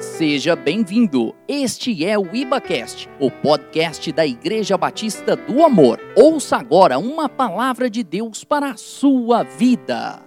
Seja bem-vindo! Este é o IbaCast, o podcast da Igreja Batista do Amor. Ouça agora uma palavra de Deus para a sua vida.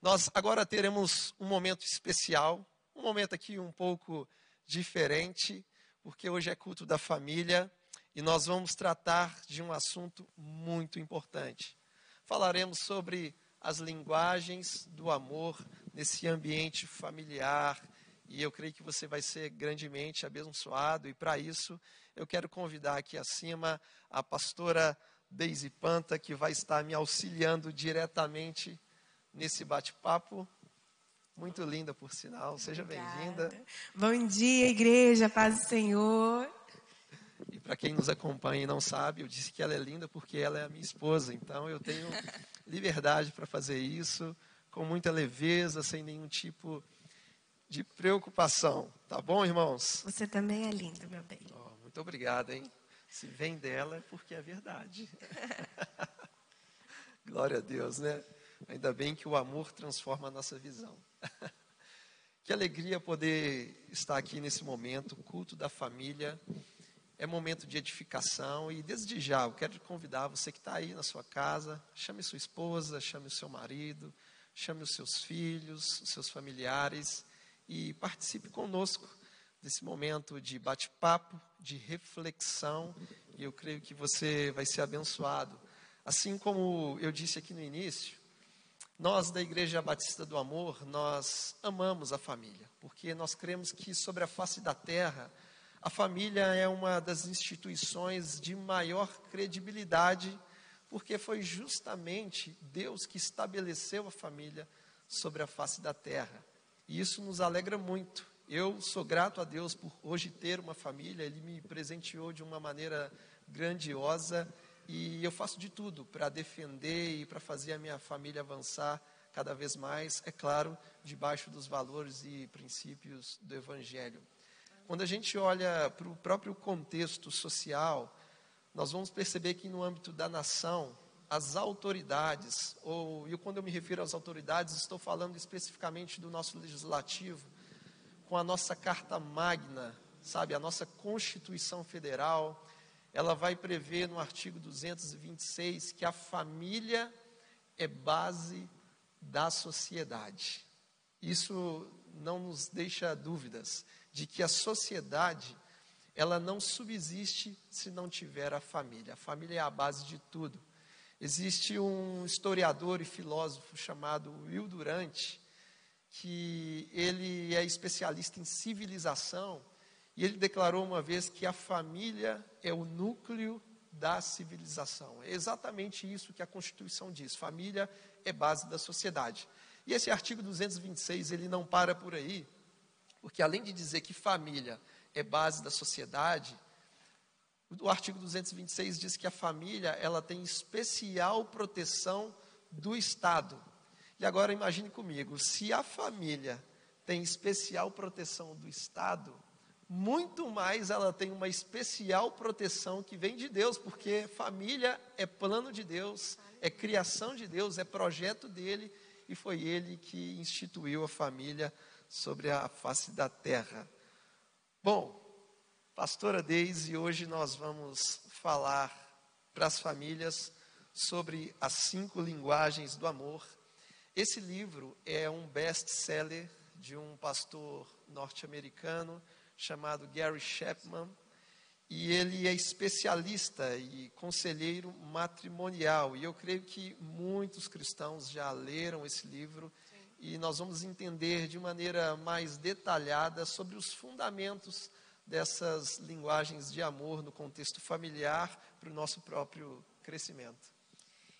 Nós agora teremos um momento especial, um momento aqui um pouco diferente, porque hoje é culto da família e nós vamos tratar de um assunto muito importante. Falaremos sobre as linguagens do amor nesse ambiente familiar, e eu creio que você vai ser grandemente abençoado, e para isso eu quero convidar aqui acima a pastora Daisy Panta, que vai estar me auxiliando diretamente nesse bate-papo. Muito linda, por sinal. Seja bem-vinda. Bom dia, igreja, paz do Senhor. E para quem nos acompanha e não sabe, eu disse que ela é linda porque ela é a minha esposa, então eu tenho liberdade para fazer isso, com muita leveza, sem nenhum tipo de preocupação. Tá bom, irmãos? Você também é lindo, meu bem. Oh, muito obrigado, hein? Se vem dela é porque é verdade. Glória a Deus, né? Ainda bem que o amor transforma a nossa visão. Que alegria poder estar aqui nesse momento, culto da família. É momento de edificação e desde já eu quero convidar você que está aí na sua casa, chame sua esposa, chame o seu marido, chame os seus filhos, os seus familiares e participe conosco desse momento de bate-papo, de reflexão, e eu creio que você vai ser abençoado. Assim como eu disse aqui no início, nós da Igreja Batista do Amor, nós amamos a família, porque nós cremos que sobre a face da terra, a família é uma das instituições de maior credibilidade, porque foi justamente Deus que estabeleceu a família sobre a face da terra. E isso nos alegra muito. Eu sou grato a Deus por hoje ter uma família, Ele me presenteou de uma maneira grandiosa e eu faço de tudo para defender e para fazer a minha família avançar cada vez mais, é claro, debaixo dos valores e princípios do Evangelho. Quando a gente olha para o próprio contexto social, nós vamos perceber que no âmbito da nação, as autoridades, e quando eu me refiro às autoridades, estou falando especificamente do nosso legislativo, com a nossa carta magna, sabe, a nossa Constituição Federal, ela vai prever no artigo 226 que a família é base da sociedade. Isso não nos deixa dúvidas de que a sociedade, ela não subsiste se não tiver a família. A família é a base de tudo. Existe um historiador e filósofo chamado Will Durant, que ele é especialista em civilização, e ele declarou uma vez que a família é o núcleo da civilização. É exatamente isso que a Constituição diz, família é base da sociedade. E esse artigo 226, ele não para por aí, porque além de dizer que família é base da sociedade, o artigo 226 diz que a família, ela tem especial proteção do Estado. E agora imagine comigo, se a família tem especial proteção do Estado, muito mais ela tem uma especial proteção que vem de Deus, porque família é plano de Deus, é criação de Deus, é projeto dele, e foi ele que instituiu a família sobre a face da terra. Bom, pastora Deise, hoje nós vamos falar para as famílias sobre as 5 linguagens do amor. Esse livro é um best-seller de um pastor norte-americano chamado Gary Chapman, e ele é especialista e conselheiro matrimonial, e eu creio que muitos cristãos já leram esse livro. E nós vamos entender de maneira mais detalhada sobre os fundamentos dessas linguagens de amor no contexto familiar para o nosso próprio crescimento.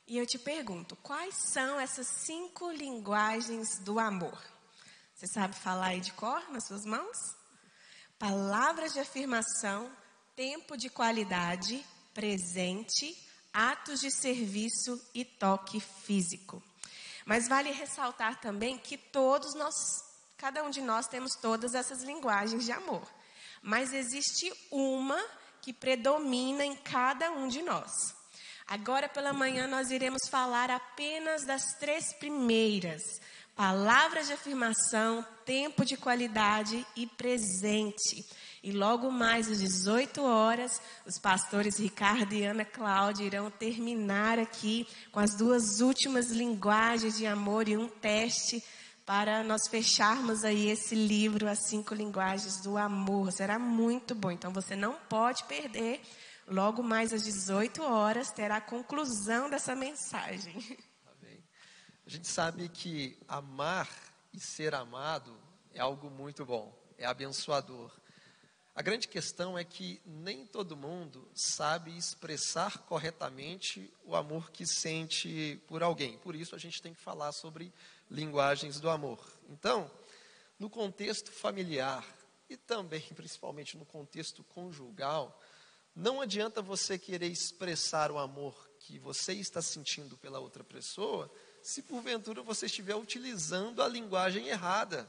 E eu te pergunto, quais são essas 5 linguagens do amor? Você sabe falar aí de cor nas suas mãos? Palavras de afirmação, tempo de qualidade, presente, atos de serviço e toque físico. Mas vale ressaltar também que todos nós, cada um de nós temos todas essas linguagens de amor. Mas existe uma que predomina em cada um de nós. Agora pela manhã nós iremos falar apenas das 3 primeiras. Palavras de afirmação, tempo de qualidade e presente. E logo mais às 18 horas, os pastores Ricardo e Ana Cláudia irão terminar aqui com as duas últimas linguagens de amor e um teste para nós fecharmos aí esse livro, As 5 Linguagens do Amor. Será muito bom, então você não pode perder. Logo mais às 18 horas terá a conclusão dessa mensagem. A gente sabe que amar e ser amado é algo muito bom, é abençoador. A grande questão é que nem todo mundo sabe expressar corretamente o amor que sente por alguém. Por isso a gente tem que falar sobre linguagens do amor. Então, no contexto familiar e também principalmente no contexto conjugal, não adianta você querer expressar o amor que você está sentindo pela outra pessoa, se porventura você estiver utilizando a linguagem errada.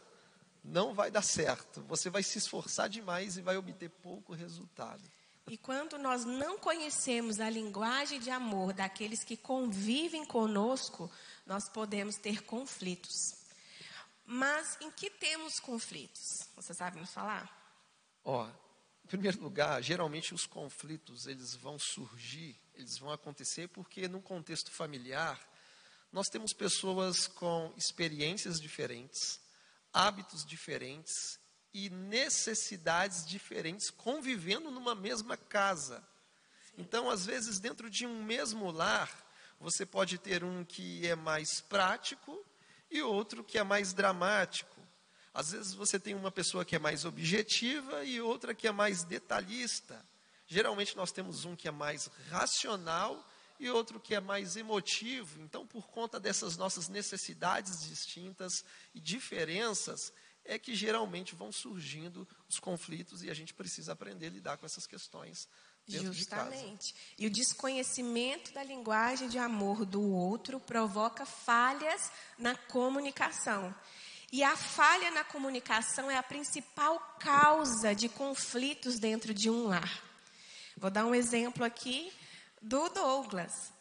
Não vai dar certo. Você vai se esforçar demais e vai obter pouco resultado. E quando nós não conhecemos a linguagem de amor daqueles que convivem conosco, nós podemos ter conflitos. Mas em que temos conflitos? Você sabe me falar? Em primeiro lugar, geralmente os conflitos, eles vão surgir, eles vão acontecer porque no contexto familiar, nós temos pessoas com experiências diferentes, hábitos diferentes e necessidades diferentes convivendo numa mesma casa. Então, às vezes, dentro de um mesmo lar, você pode ter um que é mais prático e outro que é mais dramático. Às vezes, você tem uma pessoa que é mais objetiva e outra que é mais detalhista. Geralmente, nós temos um que é mais racional e outro que é mais emotivo. Então, por conta dessas nossas necessidades distintas e diferenças, é que geralmente vão surgindo os conflitos e a gente precisa aprender a lidar com essas questões dentro de casa. Justamente. E o desconhecimento da linguagem de amor do outro provoca falhas na comunicação. E a falha na comunicação é a principal causa de conflitos dentro de um lar. Vou dar um exemplo aqui do Douglas.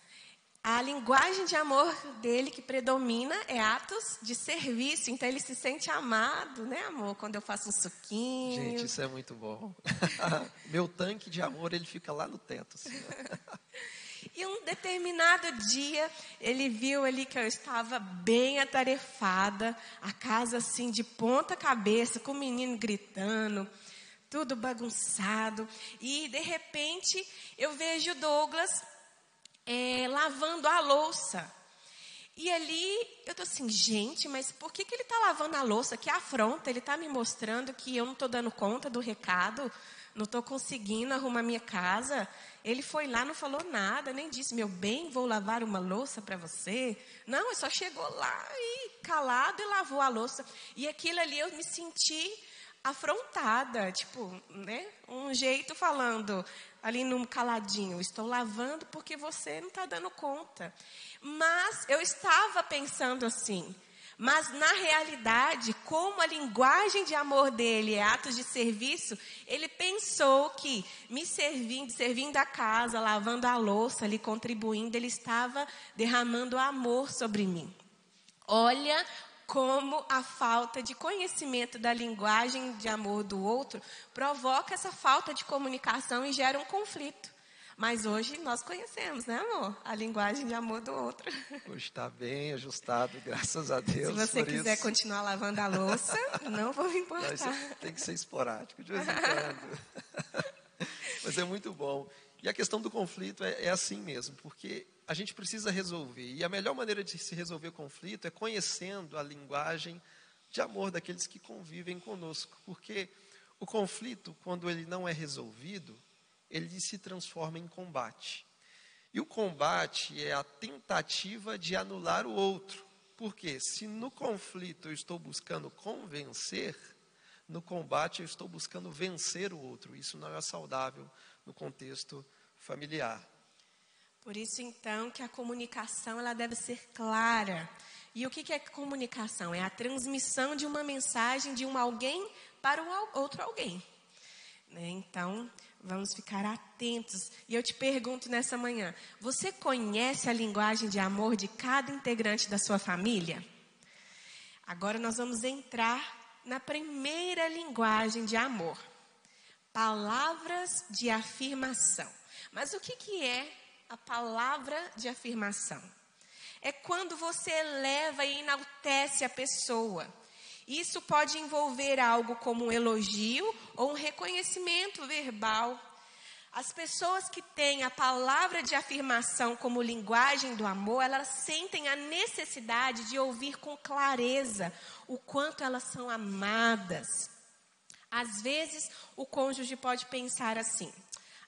A linguagem de amor dele que predomina é atos de serviço, então ele se sente amado, né, amor? Quando eu faço um suquinho. Gente, isso é muito bom. Meu tanque de amor, ele fica lá no teto. Assim. E um determinado dia, ele viu ali que eu estava bem atarefada, a casa assim de ponta cabeça, com o menino gritando, tudo bagunçado, e de repente eu vejo o Douglas lavando a louça. E ali eu tô assim, gente, mas por que ele tá lavando a louça? Que afronta, ele tá me mostrando que eu não tô dando conta do recado, não tô conseguindo arrumar minha casa. Ele foi lá, não falou nada, nem disse, meu bem, vou lavar uma louça para você. Não, ele só chegou lá e calado e lavou a louça. E aquilo ali eu me senti afrontada, tipo, né? Um jeito falando ali num caladinho, estou lavando porque você não está dando conta. Mas eu estava pensando assim, mas na realidade, como a linguagem de amor dele é atos de serviço, ele pensou que me servindo a casa, lavando a louça, ali contribuindo, ele estava derramando amor sobre mim. Olha como a falta de conhecimento da linguagem de amor do outro provoca essa falta de comunicação e gera um conflito. Mas hoje nós conhecemos, né, amor? A linguagem de amor do outro. Hoje está bem ajustado, graças a Deus. Se você quiser continuar lavando a louça, não vou me importar. Não, isso tem que ser esporádico, de vez em quando. Mas é muito bom. E a questão do conflito é assim mesmo, porque a gente precisa resolver. E a melhor maneira de se resolver o conflito é conhecendo a linguagem de amor daqueles que convivem conosco. Porque o conflito, quando ele não é resolvido, ele se transforma em combate. E o combate é a tentativa de anular o outro. Porque se no conflito eu estou buscando convencer, no combate eu estou buscando vencer o outro. Isso não é saudável no contexto familiar. Por isso, então, que a comunicação ela deve ser clara. E o que é comunicação? É a transmissão de uma mensagem de um alguém para um outro alguém. Né? Então, vamos ficar atentos. E eu te pergunto nessa manhã, você conhece a linguagem de amor de cada integrante da sua família? Agora nós vamos entrar na primeira linguagem de amor. Palavras de afirmação. Mas o que é a palavra de afirmação? É quando você eleva e enaltece a pessoa. Isso pode envolver algo como um elogio ou um reconhecimento verbal. As pessoas que têm a palavra de afirmação como linguagem do amor, elas sentem a necessidade de ouvir com clareza o quanto elas são amadas. Às vezes, o cônjuge pode pensar assim: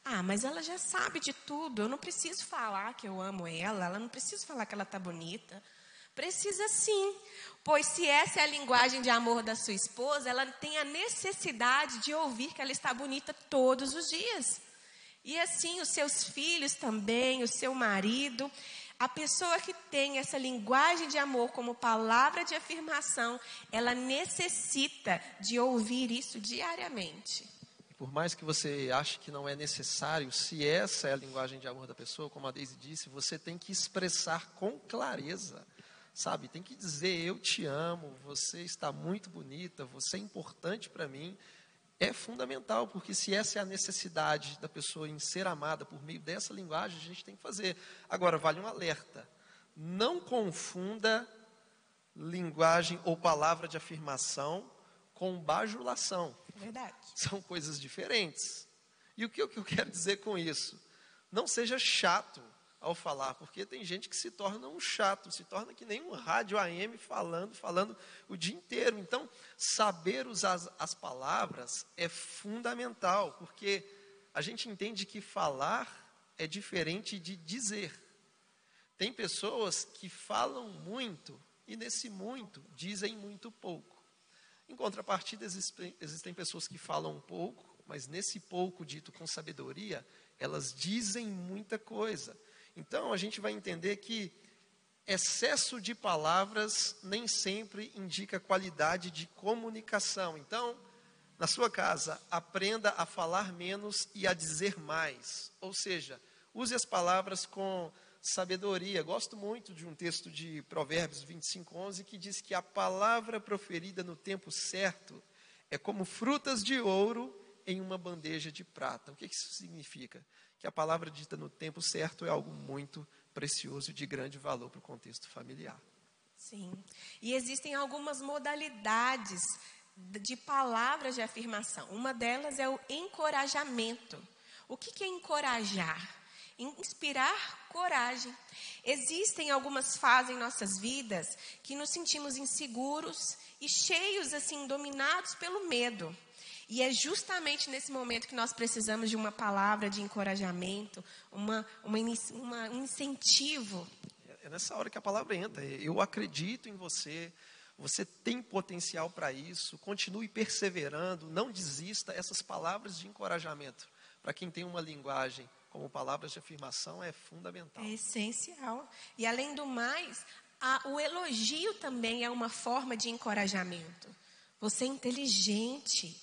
ah, mas ela já sabe de tudo, eu não preciso falar que eu amo ela, ela não precisa falar que ela tá bonita. Precisa sim, pois se essa é a linguagem de amor da sua esposa, ela tem a necessidade de ouvir que ela está bonita todos os dias. E assim os seus filhos também, o seu marido. A pessoa que tem essa linguagem de amor como palavra de afirmação, ela necessita de ouvir isso diariamente. Por mais que você ache que não é necessário, se essa é a linguagem de amor da pessoa, como a Daisy disse, você tem que expressar com clareza. Sabe, tem que dizer: eu te amo, você está muito bonita, você é importante para mim. É fundamental, porque se essa é a necessidade da pessoa em ser amada por meio dessa linguagem, a gente tem que fazer. Agora, vale um alerta: não confunda linguagem ou palavra de afirmação com bajulação. Verdade. São coisas diferentes. E o que eu quero dizer com isso? Não seja chato ao falar, porque tem gente que se torna um chato, se torna que nem um rádio AM falando o dia inteiro. Então, saber usar as palavras é fundamental, porque a gente entende que falar é diferente de dizer. Tem pessoas que falam muito e nesse muito dizem muito pouco. Em contrapartida, existem pessoas que falam pouco, mas nesse pouco dito com sabedoria, elas dizem muita coisa. Então, a gente vai entender que excesso de palavras nem sempre indica qualidade de comunicação. Então, na sua casa, aprenda a falar menos e a dizer mais. Ou seja, use as palavras com sabedoria. Gosto muito de um texto de Provérbios 25:11 que diz que a palavra proferida no tempo certo é como frutas de ouro em uma bandeja de prata. O que isso significa? Que a palavra dita no tempo certo é algo muito precioso e de grande valor para o contexto familiar. Sim. E existem algumas modalidades de palavras de afirmação. Uma delas é o encorajamento. O que é encorajar? Inspirar coragem. Existem algumas fases em nossas vidas que nos sentimos inseguros e cheios, assim, dominados pelo medo. E é justamente nesse momento que nós precisamos de uma palavra de encorajamento, um incentivo. É nessa hora que a palavra entra. Eu acredito em você, você tem potencial para isso, continue perseverando, não desista. Essas palavras de encorajamento, para quem tem uma linguagem como palavras de afirmação, é fundamental. É essencial. E além do mais, o elogio também é uma forma de encorajamento. Você é inteligente.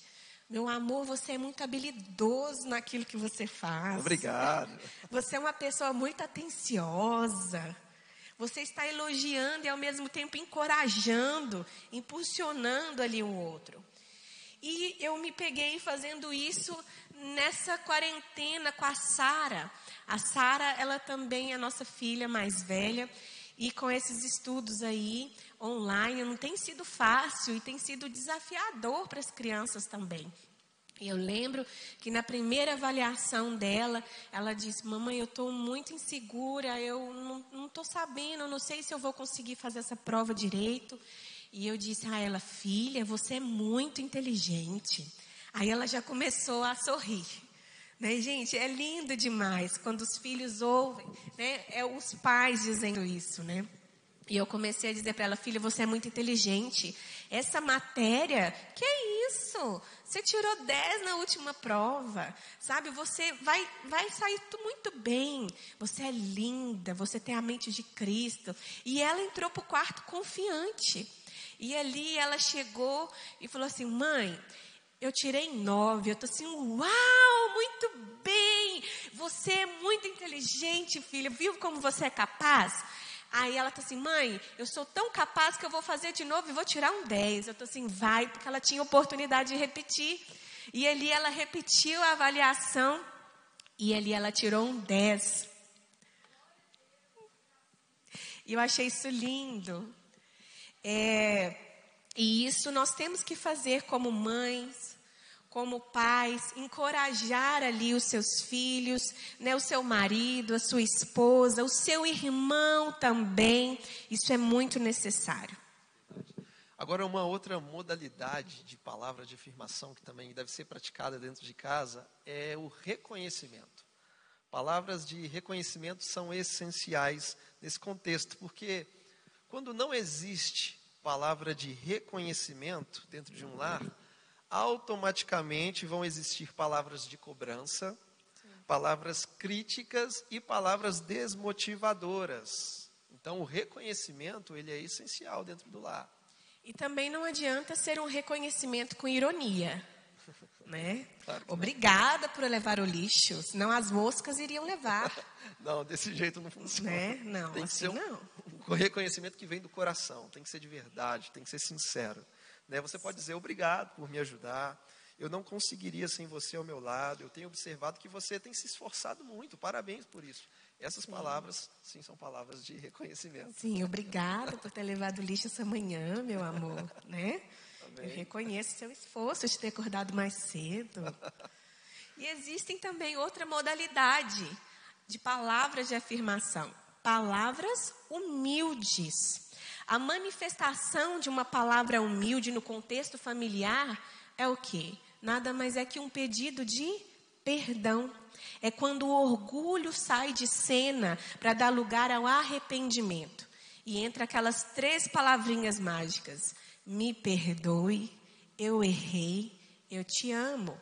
Meu amor, você é muito habilidoso naquilo que você faz. Obrigado. Você é uma pessoa muito atenciosa. Você está elogiando e ao mesmo tempo encorajando, impulsionando ali o outro. E eu me peguei fazendo isso nessa quarentena com a Sara. A Sara, ela também é nossa filha mais velha. E com esses estudos aí, online, não tem sido fácil e tem sido desafiador para as crianças também. E eu lembro que na primeira avaliação dela, ela disse: mamãe, eu estou muito insegura, eu não estou sabendo, eu não sei se eu vou conseguir fazer essa prova direito. E eu disse a ela: filha, você é muito inteligente. Aí ela já começou a sorrir. Né, gente, é lindo demais quando os filhos ouvem, né? É os pais dizendo isso, né? E eu comecei a dizer para ela: filha, você é muito inteligente. Essa matéria, que é isso? Você tirou 10 na última prova, sabe? Você vai sair muito bem. Você é linda, você tem a mente de Cristo. E ela entrou para o quarto confiante. E ali ela chegou e falou assim: mãe, eu tirei 9, eu tô assim, uau, muito bem, você é muito inteligente, filha, viu como você é capaz? Aí ela tá assim, mãe, eu sou tão capaz que eu vou fazer de novo e vou tirar um 10. Eu tô assim, vai, porque ela tinha oportunidade de repetir. E ali ela repetiu a avaliação e ali ela tirou um 10. E eu achei isso lindo. E isso nós temos que fazer como mães, como pais, encorajar ali os seus filhos, né, o seu marido, a sua esposa, o seu irmão também. Isso é muito necessário. Agora, uma outra modalidade de palavra de afirmação que também deve ser praticada dentro de casa é o reconhecimento. Palavras de reconhecimento são essenciais nesse contexto, porque quando não existe palavra de reconhecimento dentro de um lar, automaticamente vão existir palavras de cobrança, palavras críticas e palavras desmotivadoras. Então, o reconhecimento, ele é essencial dentro do lar. E também não adianta ser um reconhecimento com ironia, né? Claro que obrigada não. Por levar o lixo, senão as moscas iriam levar. Não, desse jeito não funciona. Né? Não, tem que assim ser um reconhecimento que vem do coração, tem que ser de verdade, tem que ser sincero. Né? Você pode dizer, obrigado por me ajudar, eu não conseguiria sem você ao meu lado, eu tenho observado que você tem se esforçado muito, parabéns por isso. Essas palavras, sim, são palavras de reconhecimento. Sim, obrigada por ter levado lixo essa manhã, meu amor, né? Amém. Eu reconheço seu esforço de ter acordado mais cedo. E existem também outra modalidade de palavras de afirmação. Palavras humildes. A manifestação de uma palavra humilde no contexto familiar é o quê? Nada mais é que um pedido de perdão. É quando o orgulho sai de cena para dar lugar ao arrependimento. E entra aquelas três palavrinhas mágicas. Me perdoe, eu errei, eu te amo.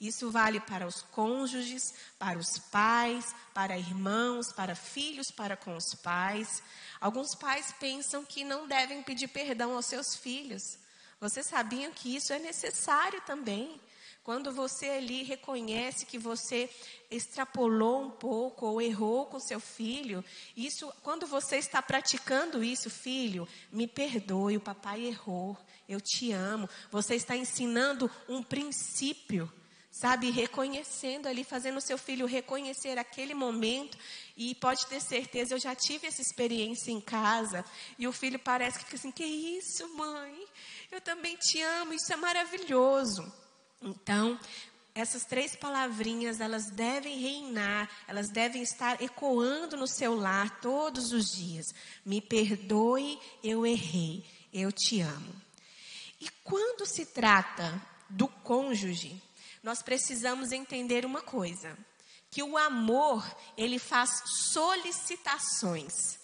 Isso vale para os cônjuges, para os pais, para irmãos, para filhos, para com os pais. Alguns pais pensam que não devem pedir perdão aos seus filhos. Vocês sabiam que isso é necessário também? Quando você ali reconhece que você extrapolou um pouco ou errou com seu filho, isso, quando você está praticando isso, filho, me perdoe, o papai errou, eu te amo. Você está ensinando um princípio, sabe? Reconhecendo ali, fazendo o seu filho reconhecer aquele momento. E pode ter certeza, eu já tive essa experiência em casa. E o filho parece que fica assim, que isso, mãe? Eu também te amo, isso é maravilhoso. Então, essas três palavrinhas, elas devem reinar, elas devem estar ecoando no seu lar todos os dias. Me perdoe, eu errei, eu te amo. E quando se trata do cônjuge, nós precisamos entender uma coisa, que o amor, ele faz solicitações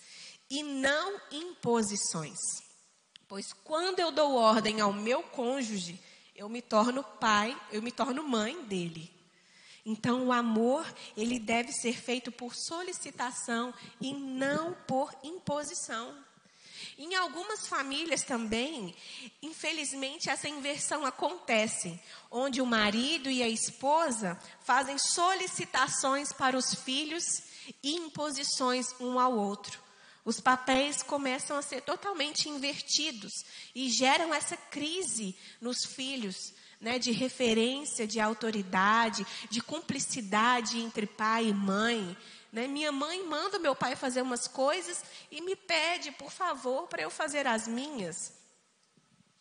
e não imposições. Pois quando eu dou ordem ao meu cônjuge, eu me torno pai, eu me torno mãe dele. Então, o amor, ele deve ser feito por solicitação e não por imposição. Em algumas famílias também, infelizmente, essa inversão acontece, onde o marido e a esposa fazem solicitações para os filhos e imposições um ao outro. Os papéis começam a ser totalmente invertidos e geram essa crise nos filhos, né, de referência, de autoridade, de cumplicidade entre pai e mãe. Né? Minha mãe manda meu pai fazer umas coisas e me pede, por favor, para eu fazer as minhas.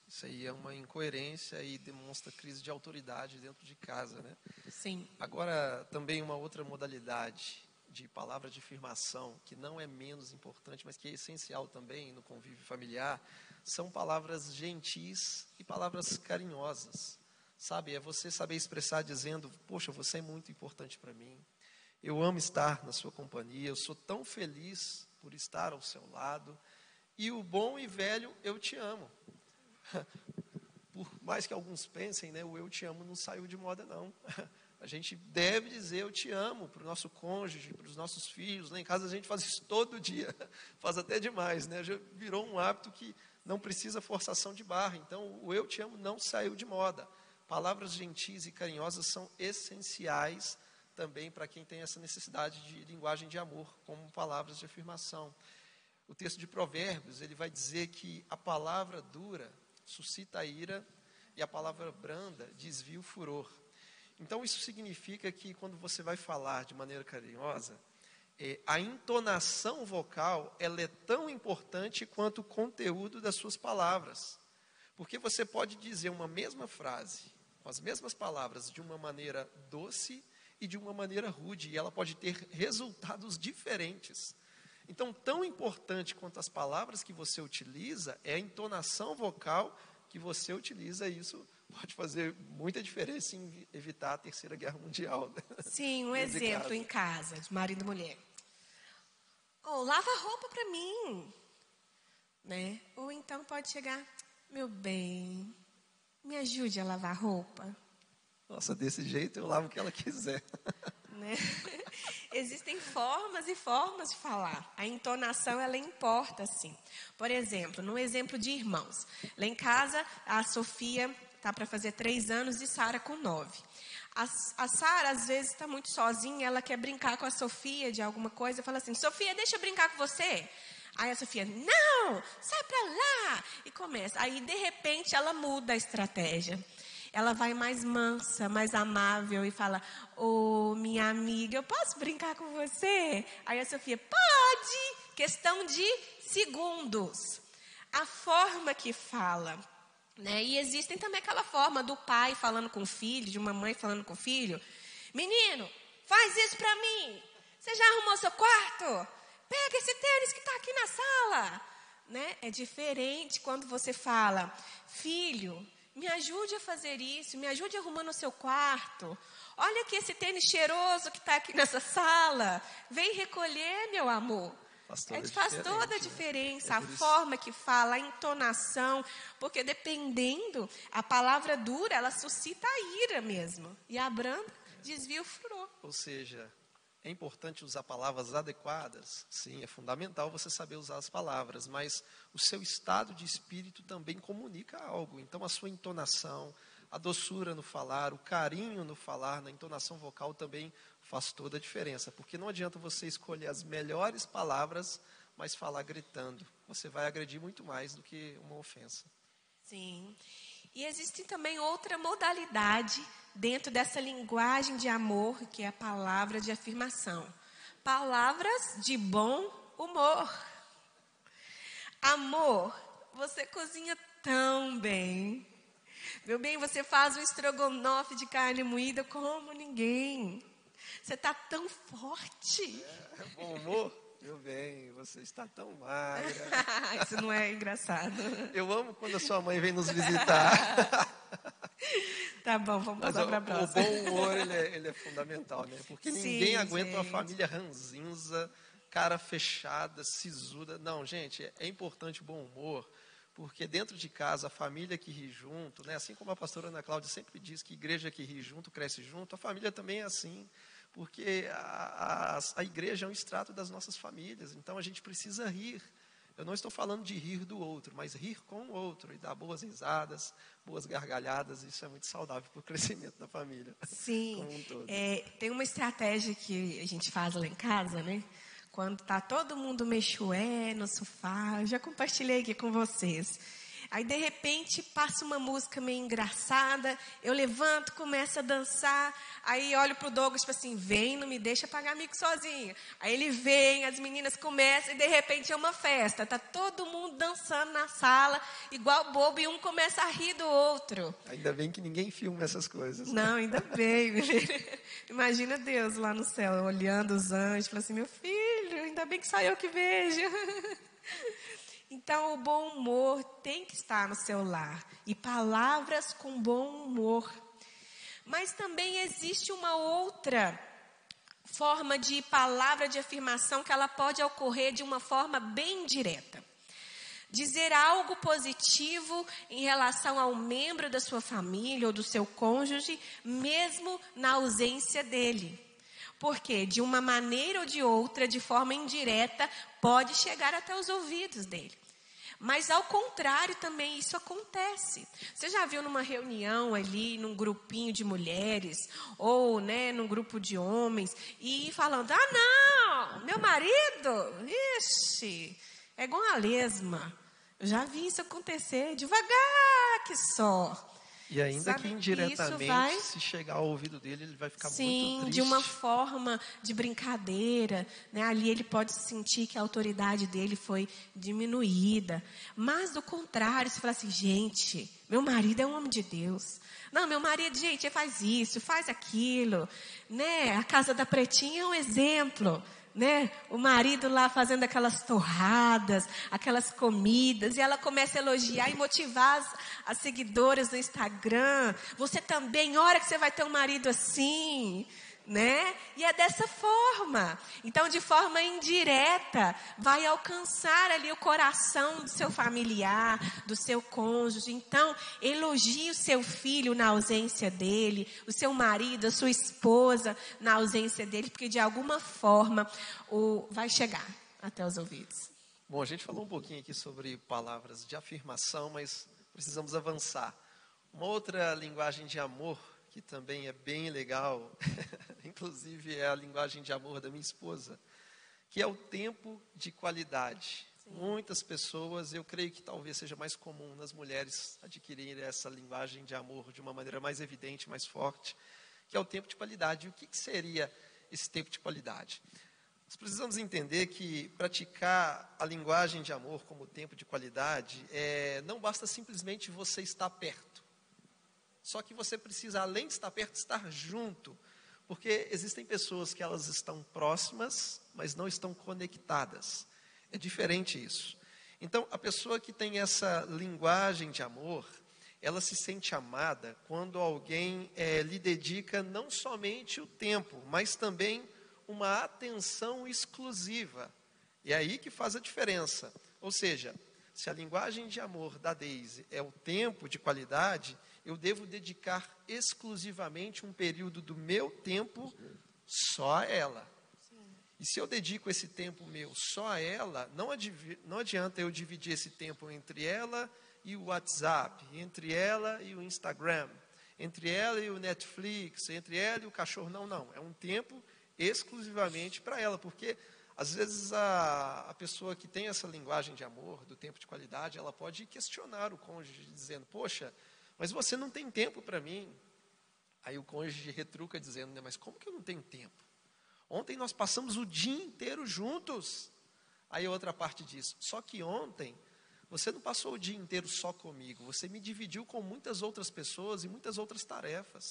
Isso aí é uma incoerência e demonstra crise de autoridade dentro de casa. Né? Sim. Agora, também uma outra modalidade de palavra de afirmação, que não é menos importante, mas que é essencial também no convívio familiar, são palavras gentis e palavras carinhosas, sabe? É você saber expressar dizendo, poxa, você é muito importante para mim, eu amo estar na sua companhia, eu sou tão feliz por estar ao seu lado, e o bom e velho, eu te amo. Por mais que alguns pensem, né, o eu te amo não saiu de moda, não. A gente deve dizer eu te amo para o nosso cônjuge, para os nossos filhos. Lá em casa a gente faz isso todo dia, faz até demais, né? Já virou um hábito que não precisa forçação de barra. Então, o eu te amo não saiu de moda. Palavras gentis e carinhosas são essenciais também para quem tem essa necessidade de linguagem de amor, como palavras de afirmação. O texto de Provérbios, ele vai dizer que a palavra dura suscita a ira e a palavra branda desvia o furor. Então, isso significa que quando você vai falar de maneira carinhosa, a entonação vocal, ela é tão importante quanto o conteúdo das suas palavras. Porque você pode dizer uma mesma frase, com as mesmas palavras, de uma maneira doce e de uma maneira rude, e ela pode ter resultados diferentes. Então, tão importante quanto as palavras que você utiliza, é a entonação vocal que você utiliza, e isso pode fazer muita diferença em evitar a Terceira Guerra Mundial. Né? Sim, um exemplo em casa, de marido e mulher. Ou lava a roupa para mim, né? Ou então pode chegar, meu bem, me ajude a lavar a roupa. Nossa, desse jeito eu lavo o que ela quiser. Né? Existem formas e formas de falar. A entonação, ela importa, sim. Por exemplo, no exemplo de irmãos. Lá em casa, a Sofia está para fazer 3 anos e Sara com 9. A Sara, às vezes, está muito sozinha, ela quer brincar com a Sofia de alguma coisa, fala assim, Sofia, deixa eu brincar com você. Aí a Sofia, não, sai para lá. E começa. Aí, de repente, ela muda a estratégia. Ela vai mais mansa, mais amável e fala, ô, minha amiga, eu posso brincar com você? Aí a Sofia, pode! Questão de segundos. A forma que fala, né? E existem também aquela forma do pai falando com o filho, de uma mãe falando com o filho. Menino, faz isso pra mim. Você já arrumou seu quarto? Pega esse tênis que tá aqui na sala. Né? É diferente quando você fala, filho, me ajude a fazer isso, me ajude arrumando o seu quarto. Olha aqui esse tênis cheiroso que está aqui nessa sala. Vem recolher, meu amor. Faz toda a diferença, né? A forma que fala, a entonação, porque dependendo, a palavra dura, ela suscita a ira mesmo. E a branda desvia o furor. Ou seja, é importante usar palavras adequadas? Sim, é fundamental você saber usar as palavras, mas o seu estado de espírito também comunica algo. Então, a sua entonação, a doçura no falar, o carinho no falar, na entonação vocal também faz toda a diferença. Porque não adianta você escolher as melhores palavras, mas falar gritando. Você vai agredir muito mais do que uma ofensa. Sim. E existe também outra modalidade dentro dessa linguagem de amor, que é a palavra de afirmação. Palavras de bom humor. Amor, você cozinha tão bem. Meu bem, você faz um estrogonofe de carne moída como ninguém. Você está tão forte. É, bom humor. Meu bem, você está tão magra. Isso não é engraçado. Eu amo quando a sua mãe vem nos visitar. Tá bom, vamos passar para a próxima. O bom humor, ele é fundamental, né? Porque sim, ninguém aguenta uma família ranzinza, cara fechada, sisuda. Não, gente, é importante o bom humor, porque dentro de casa, a família que ri junto, né? Assim como a pastora Ana Cláudia sempre diz que igreja que ri junto, cresce junto, a família também é assim. Porque a igreja é um extrato das nossas famílias, então a gente precisa rir. Eu não estou falando de rir do outro, mas rir com o outro e dar boas risadas, boas gargalhadas, isso é muito saudável para o crescimento da família. Sim, como um todo. Tem uma estratégia que a gente faz lá em casa, né? Quando está todo mundo mexué no sofá, eu já compartilhei aqui com vocês. Aí, de repente, passa uma música meio engraçada, eu levanto, começo a dançar, aí olho pro Douglas, tipo assim, vem, não me deixa pagar mico sozinho. Aí ele vem, as meninas começam, e de repente é uma festa, tá todo mundo dançando na sala, igual bobo, e um começa a rir do outro. Ainda bem que ninguém filma essas coisas. Né? Não, ainda bem. Imagina Deus lá no céu, olhando os anjos, falando assim, meu filho, ainda bem que só eu que vejo. Então, o bom humor tem que estar no seu lar. E palavras com bom humor. Mas também existe uma outra forma de palavra de afirmação que ela pode ocorrer de uma forma bem direta. Dizer algo positivo em relação ao membro da sua família ou do seu cônjuge, mesmo na ausência dele. Porque, de uma maneira ou de outra, de forma indireta, pode chegar até os ouvidos dele. Mas, ao contrário, também isso acontece. Você já viu numa reunião ali, num grupinho de mulheres, ou né, num grupo de homens, e falando, ah, não, meu marido, ixi, É igual a lesma. Eu já vi isso acontecer devagar que só. E ainda sabe que indiretamente, vai... se chegar ao ouvido dele, ele vai ficar muito triste. Sim, de uma forma de brincadeira, né? Ali ele pode sentir que a autoridade dele foi diminuída. Mas, do contrário, se falar assim, gente, meu marido é um homem de Deus. Não, meu marido, gente, ele faz isso, faz aquilo. Né? A Casa da Pretinha é um exemplo. Né? O marido lá fazendo aquelas torradas, aquelas comidas, e ela começa a elogiar e motivar as seguidoras no Instagram. Você também, hora que você vai ter um marido assim, né? E é dessa forma. Então, de forma indireta, vai alcançar ali o coração do seu familiar, do seu cônjuge. Então, elogie o seu filho na ausência dele, o seu marido, a sua esposa na ausência dele, porque de alguma forma vai chegar até os ouvidos. Bom, a gente falou um pouquinho aqui sobre palavras de afirmação, mas precisamos avançar. Uma outra linguagem de amor que também é bem legal, inclusive é a linguagem de amor da minha esposa, que é o tempo de qualidade. Sim. Muitas pessoas, eu creio que talvez seja mais comum nas mulheres adquirirem essa linguagem de amor de uma maneira mais evidente, mais forte, que é o tempo de qualidade. E o que seria esse tempo de qualidade? Nós precisamos entender que praticar a linguagem de amor como tempo de qualidade, não basta simplesmente você estar perto. Só que você precisa, além de estar perto, estar junto. Porque existem pessoas que elas estão próximas, mas não estão conectadas. É diferente isso. Então, a pessoa que tem essa linguagem de amor, ela se sente amada quando alguém lhe dedica não somente o tempo, mas também uma atenção exclusiva. E é aí que faz a diferença. Ou seja, se a linguagem de amor da Daisy é o tempo de qualidade... eu devo dedicar exclusivamente um período do meu tempo só a ela. Sim. E se eu dedico esse tempo meu só a ela, não adianta eu dividir esse tempo entre ela e o WhatsApp, entre ela e o Instagram, entre ela e o Netflix, entre ela e o cachorro. Não. É um tempo exclusivamente para ela, porque às vezes a pessoa que tem essa linguagem de amor, do tempo de qualidade, ela pode questionar o cônjuge dizendo, poxa, mas você não tem tempo para mim. Aí o cônjuge retruca dizendo, né, mas como que eu não tenho tempo? Ontem nós passamos o dia inteiro juntos. Aí outra parte diz, só que ontem você não passou o dia inteiro só comigo, você me dividiu com muitas outras pessoas e muitas outras tarefas.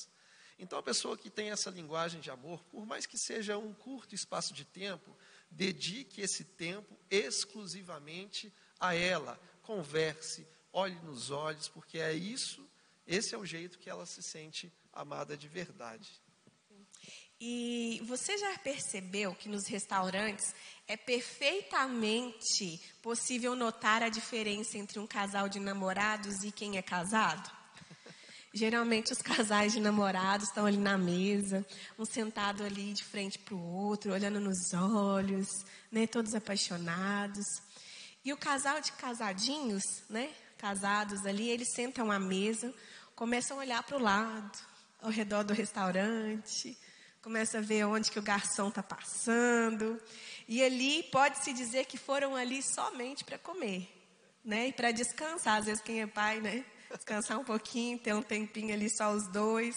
Então a pessoa que tem essa linguagem de amor, por mais que seja um curto espaço de tempo, dedique esse tempo exclusivamente a ela. Converse, olhe nos olhos, porque é isso. Esse é o jeito que ela se sente amada de verdade. E você já percebeu que nos restaurantes é perfeitamente possível notar a diferença entre um casal de namorados e quem é casado? Geralmente os casais de namorados estão ali na mesa, um sentado ali de frente para o outro, olhando nos olhos, né, todos apaixonados. E o casal de casadinhos, né? Casados ali, eles sentam à mesa, começam a olhar para o lado, ao redor do restaurante, começam a ver onde que o garçom está passando, e ali pode-se dizer que foram ali somente para comer, né? E para descansar, às vezes quem é pai, né? Descansar um pouquinho, ter um tempinho ali só os dois.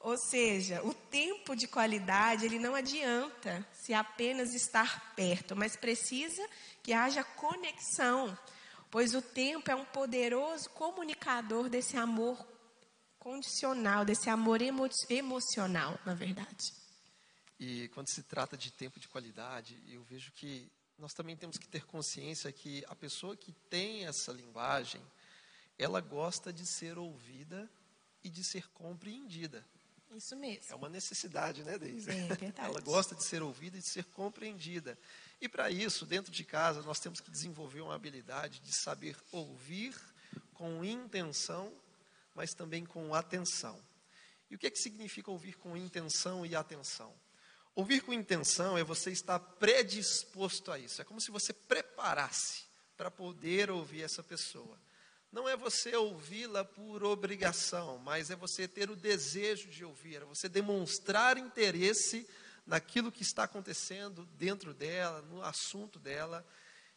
Ou seja, o tempo de qualidade, ele não adianta se apenas estar perto, mas precisa que haja conexão, pois o tempo é um poderoso comunicador desse amor condicional, desse amor emocional, na verdade. E quando se trata de tempo de qualidade, eu vejo que nós também temos que ter consciência que a pessoa que tem essa linguagem, ela gosta de ser ouvida e de ser compreendida. Isso mesmo. É uma necessidade, né, Daisy? É verdade. Ela gosta de ser ouvida e de ser compreendida. E para isso, dentro de casa, nós temos que desenvolver uma habilidade de saber ouvir com intenção, mas também com atenção. E o que é que significa ouvir com intenção e atenção? Ouvir com intenção é você estar predisposto a isso. É como se você preparasse para poder ouvir essa pessoa. Não é você ouvi-la por obrigação, mas é você ter o desejo de ouvir, é você demonstrar interesse naquilo que está acontecendo dentro dela, no assunto dela.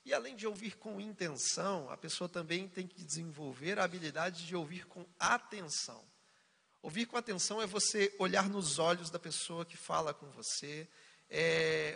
E além de ouvir com intenção, a pessoa também tem que desenvolver a habilidade de ouvir com atenção. Ouvir com atenção é você olhar nos olhos da pessoa que fala com você.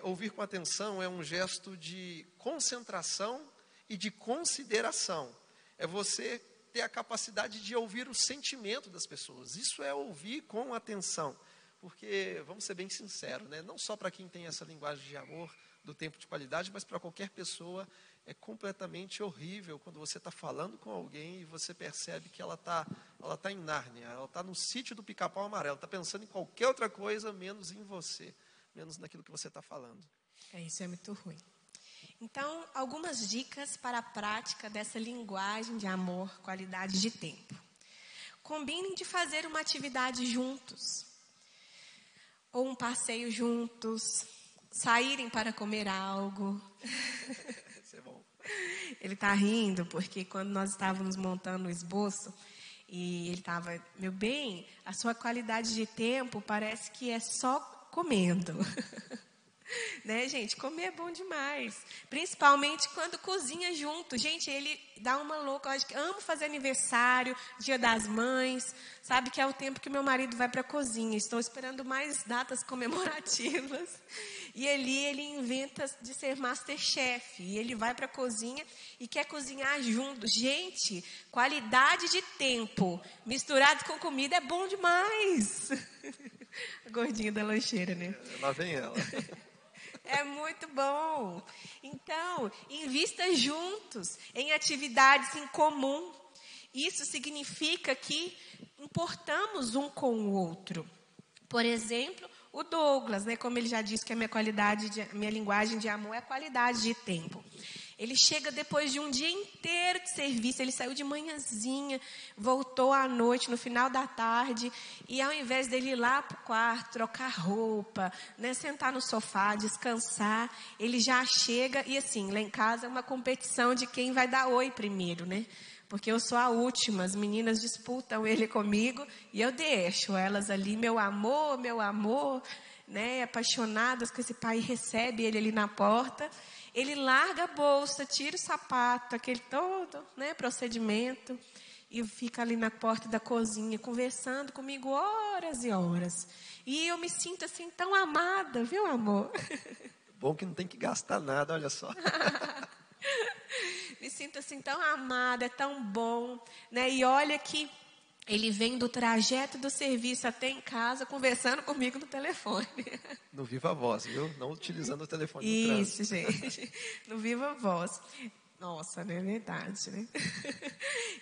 Ouvir com atenção é um gesto de concentração e de consideração. É você ter a capacidade de ouvir o sentimento das pessoas. Isso é ouvir com atenção. Porque, vamos ser bem sinceros, né? Não só para quem tem essa linguagem de amor, do tempo de qualidade, mas para qualquer pessoa é completamente horrível quando você está falando com alguém e você percebe que ela tá em Nárnia, ela está no sítio do Pica-Pau Amarelo, está pensando em qualquer outra coisa menos em você, menos naquilo que você está falando. Isso é muito ruim. Então, algumas dicas para a prática dessa linguagem de amor, qualidade de tempo. Combinem de fazer uma atividade juntos, ou um passeio juntos, saírem para comer algo. Isso é bom. Ele está rindo porque quando nós estávamos montando o esboço e ele estava, meu bem, a sua qualidade de tempo parece que é só comendo. Né, gente? Comer é bom demais. Principalmente quando cozinha junto. Gente, ele dá uma louca. Eu acho que amo fazer aniversário, dia das mães. Sabe que é o tempo que meu marido vai para a cozinha. Estou esperando mais datas comemorativas. E ali ele inventa de ser Masterchef. E ele vai para a cozinha e quer cozinhar junto. Gente, qualidade de tempo misturado com comida é bom demais. A gordinha da lancheira, né? Lá vem ela. É muito bom. Então, invista juntos em atividades em comum. Isso significa que importamos um com o outro. Por exemplo, o Douglas, né, como ele já disse que a minha qualidade, minha linguagem de amor é a qualidade de tempo. Ele chega depois de um dia inteiro de serviço, ele saiu de manhãzinha, voltou à noite, no final da tarde, e ao invés dele ir lá para o quarto, trocar roupa, né, sentar no sofá, descansar, ele já chega, e assim, lá em casa é uma competição de quem vai dar oi primeiro, né? Porque eu sou a última, as meninas disputam ele comigo, e eu deixo elas ali, meu amor, né, apaixonadas com esse pai, recebe ele ali na porta. Ele larga a bolsa, tira o sapato, aquele todo, né, procedimento, e fica ali na porta da cozinha, conversando comigo horas e horas. E eu me sinto assim tão amada, viu, amor? Bom que não tem que gastar nada, olha só. Me sinto assim tão amada, é tão bom, né? E olha que ele vem do trajeto do serviço até em casa, conversando comigo no telefone. No Viva Voz, viu? Não utilizando o telefone no trânsito. Isso, gente. No Viva Voz. Nossa, não é verdade, né?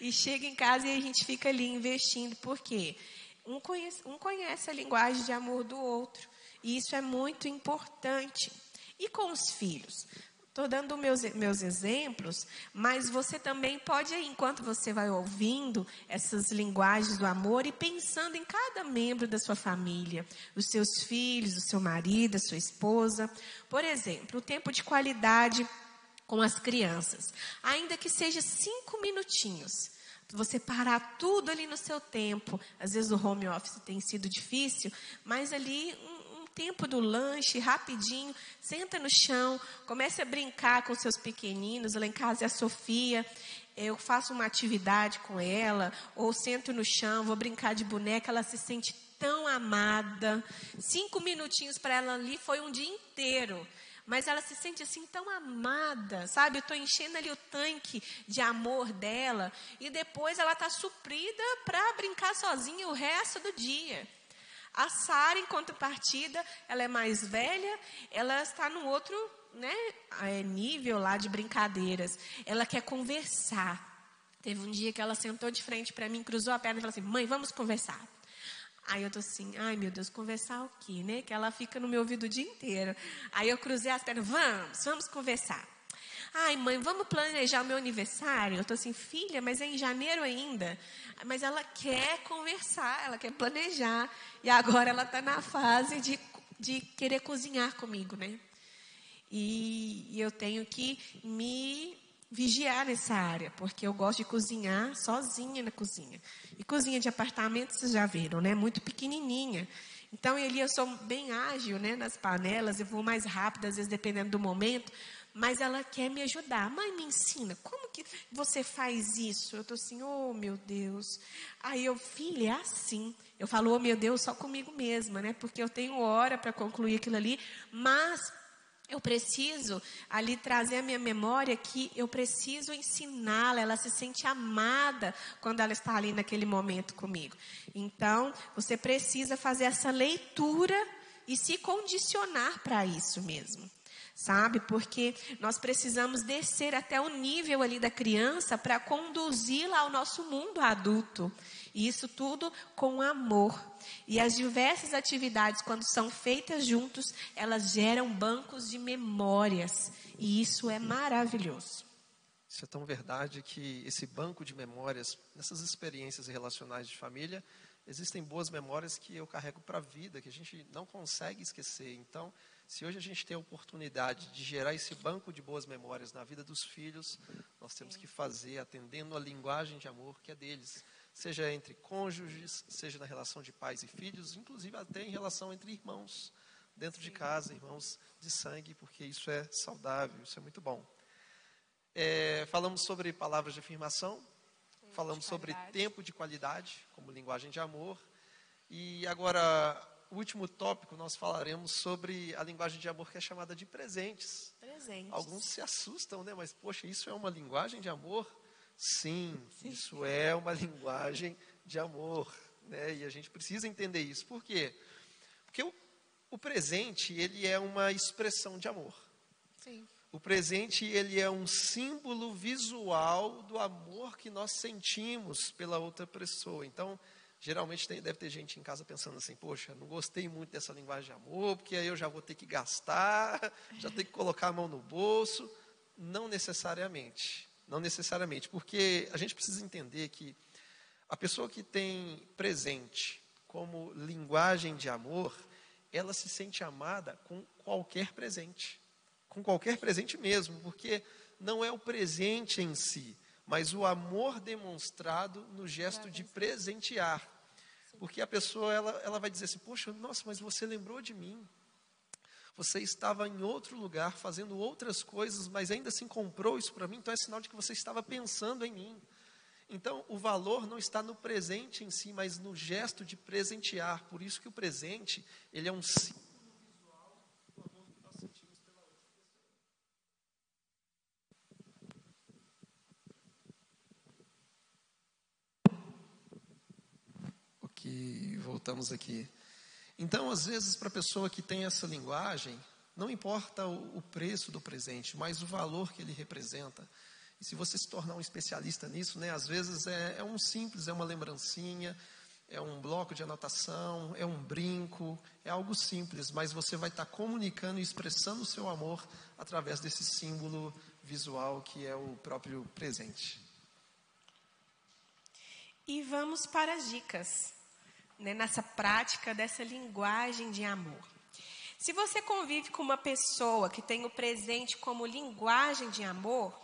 E chega em casa e a gente fica ali investindo. Por quê? Um conhece a linguagem de amor do outro. E isso é muito importante. E com os filhos? Estou dando meus exemplos, mas você também pode, enquanto você vai ouvindo essas linguagens do amor e pensando em cada membro da sua família, os seus filhos, o seu marido, a sua esposa. Por exemplo, o tempo de qualidade com as crianças, ainda que seja 5 minutinhos. Você parar tudo ali no seu tempo. Às vezes o home office tem sido difícil, mas ali tempo do lanche, rapidinho, senta no chão, comece a brincar com seus pequeninos. Lá em casa é a Sofia, eu faço uma atividade com ela, ou sento no chão, vou brincar de boneca, ela se sente tão amada. 5 minutinhos para ela ali foi um dia inteiro, mas ela se sente assim tão amada, sabe? Eu estou enchendo ali o tanque de amor dela, e depois ela está suprida para brincar sozinha o resto do dia. A Sara, em contrapartida, ela é mais velha, ela está num outro, né, nível lá de brincadeiras. Ela quer conversar. Teve um dia que ela sentou de frente para mim, cruzou a perna e falou assim, mãe, vamos conversar. Aí eu tô assim, ai meu Deus, conversar o quê, né? Que ela fica no meu ouvido o dia inteiro. Aí eu cruzei as pernas, vamos conversar. Ai, mãe, vamos planejar o meu aniversário? Eu tô assim, filha, mas é em janeiro ainda. Mas ela quer conversar, ela quer planejar. E agora ela tá na fase de querer cozinhar comigo, né? E eu tenho que me vigiar nessa área, porque eu gosto de cozinhar sozinha na cozinha. E cozinha de apartamento, vocês já viram, né? Muito pequenininha. Então, ali eu sou bem ágil, né? Nas panelas, eu vou mais rápido, às vezes, dependendo do momento. mas ela quer me ajudar. Mãe, me ensina, como que você faz isso? Eu estou assim, oh meu Deus. Aí eu, filha, é assim. Eu falo, oh meu Deus, só comigo mesma, né? Porque eu tenho hora para concluir aquilo ali, mas eu preciso ali trazer a minha memória que eu preciso ensiná-la, ela se sente amada quando ela está ali naquele momento comigo. Então, você precisa fazer essa leitura e se condicionar para isso mesmo, sabe? Porque nós precisamos descer até o nível ali da criança para conduzi-la ao nosso mundo adulto. E isso tudo com amor. E as diversas atividades, quando são feitas juntos, elas geram bancos de memórias. E isso é maravilhoso. Isso é tão verdade que esse banco de memórias, nessas experiências relacionais de família, existem boas memórias que eu carrego para a vida, que a gente não consegue esquecer. Então, se hoje a gente tem a oportunidade de gerar esse banco de boas memórias na vida dos filhos, nós temos que fazer atendendo a linguagem de amor que é deles. Seja entre cônjuges, seja na relação de pais e filhos, inclusive até em relação entre irmãos, dentro de casa, irmãos de sangue, porque isso é saudável, isso é muito bom. Falamos sobre palavras de afirmação, falamos sobre tempo de qualidade, como linguagem de amor. E agora, o último tópico, nós falaremos sobre a linguagem de amor que é chamada de presentes. Presentes. Alguns se assustam, né? Mas, poxa, isso é uma linguagem de amor? Sim, isso é uma linguagem de amor, né? E a gente precisa entender isso. Por quê? Porque o presente, ele é uma expressão de amor. Sim. O presente, ele é um símbolo visual do amor que nós sentimos pela outra pessoa. Então, geralmente deve ter gente em casa pensando assim, poxa, não gostei muito dessa linguagem de amor, porque aí eu já vou ter que gastar, já tenho que colocar a mão no bolso. Não necessariamente. Não necessariamente, porque a gente precisa entender que a pessoa que tem presente como linguagem de amor, ela se sente amada com qualquer presente mesmo, porque não é o presente em si, mas o amor demonstrado no gesto de presentear. Porque a pessoa, ela vai dizer assim, poxa, nossa, mas você lembrou de mim. Você estava em outro lugar, fazendo outras coisas, mas ainda assim comprou isso para mim, então é sinal de que você estava pensando em mim. Então, o valor não está no presente em si, mas no gesto de presentear. Por isso que o presente, ele é um símbolo visual do amor que nós sentimos pela outra pessoa. Ok, voltamos aqui. Então, às vezes, para a pessoa que tem essa linguagem, não importa o preço do presente, mas o valor que ele representa. E se você se tornar um especialista nisso, né, às vezes é um simples, é uma lembrancinha, é um bloco de anotação, é um brinco, é algo simples, mas você vai estar comunicando e expressando o seu amor através desse símbolo visual que é o próprio presente. E vamos para as dicas, né, nessa prática dessa linguagem de amor. Se você convive com uma pessoa que tem o presente como linguagem de amor,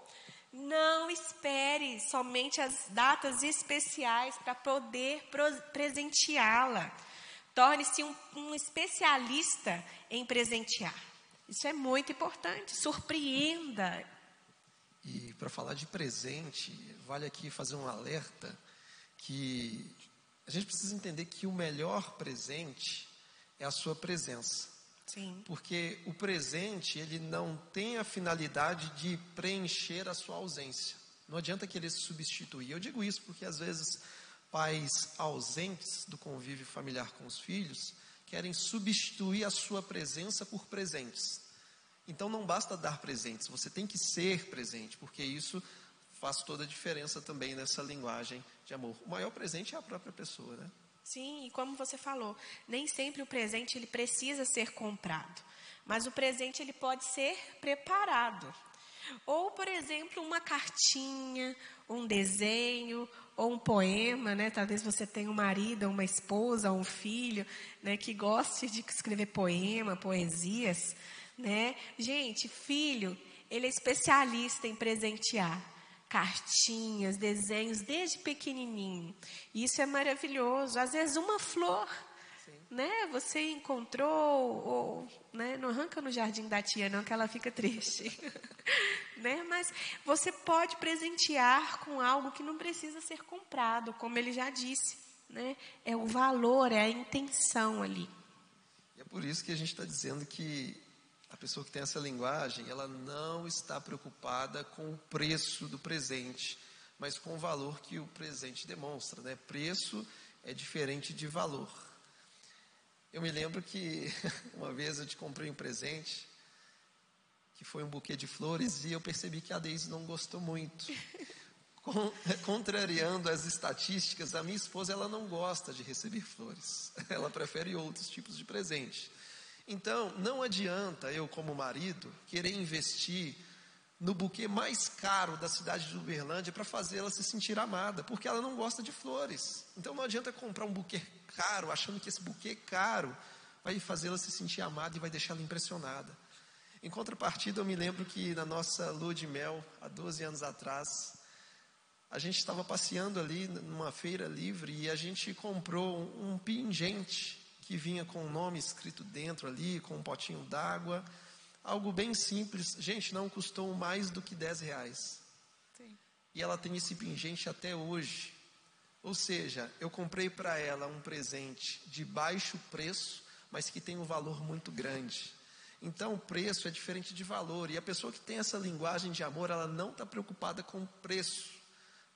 não espere somente as datas especiais para poder presenteá-la. Torne-se um especialista em presentear. Isso é muito importante. Surpreenda. E para falar de presente, vale aqui fazer um alerta que a gente precisa entender que o melhor presente é a sua presença. Sim. Porque o presente, ele não tem a finalidade de preencher a sua ausência. Não adianta querer se substituir. Eu digo isso porque, às vezes, pais ausentes do convívio familiar com os filhos querem substituir a sua presença por presentes. Então, não basta dar presentes, você tem que ser presente, porque isso faz toda a diferença também nessa linguagem de amor. O maior presente é a própria pessoa, né? Sim, e como você falou, nem sempre o presente ele precisa ser comprado, mas o presente ele pode ser preparado. Ou, por exemplo, uma cartinha, um desenho, ou um poema, né? Talvez você tenha um marido, uma esposa, um filho, né, que goste de escrever poema, poesias, né? Gente, filho, ele é especialista em presentear. Cartinhas, desenhos, desde pequenininho. Isso é maravilhoso. Às vezes uma flor, né? Você encontrou, ou, né? Não arranca no jardim da tia, não, que ela fica triste. Né? Mas você pode presentear com algo que não precisa ser comprado, como ele já disse. Né? É o valor, é a intenção ali. E é por isso que a gente está dizendo que a pessoa que tem essa linguagem, ela não está preocupada com o preço do presente, mas com o valor que o presente demonstra, né? Preço é diferente de valor. Eu me lembro que uma vez eu te comprei um presente, que foi um buquê de flores, e eu percebi que a Daisy não gostou muito. Contrariando as estatísticas, a minha esposa, ela não gosta de receber flores. Ela prefere outros tipos de presente. Então, não adianta eu, como marido, querer investir no buquê mais caro da cidade de Uberlândia para fazê-la se sentir amada, porque ela não gosta de flores. Então, não adianta comprar um buquê caro, achando que esse buquê caro vai fazê-la se sentir amada e vai deixá-la impressionada. Em contrapartida, eu me lembro que na nossa lua de mel, há 12 anos atrás, a gente estava passeando ali numa feira livre e a gente comprou um pingente que vinha com o nome escrito dentro ali, com um potinho d'água, algo bem simples. Gente, não custou mais do que R$10. Sim. E ela tem esse pingente até hoje. Ou seja, eu comprei para ela um presente de baixo preço, mas que tem um valor muito grande. Então, o preço é diferente de valor. E a pessoa que tem essa linguagem de amor, ela não está preocupada com o preço.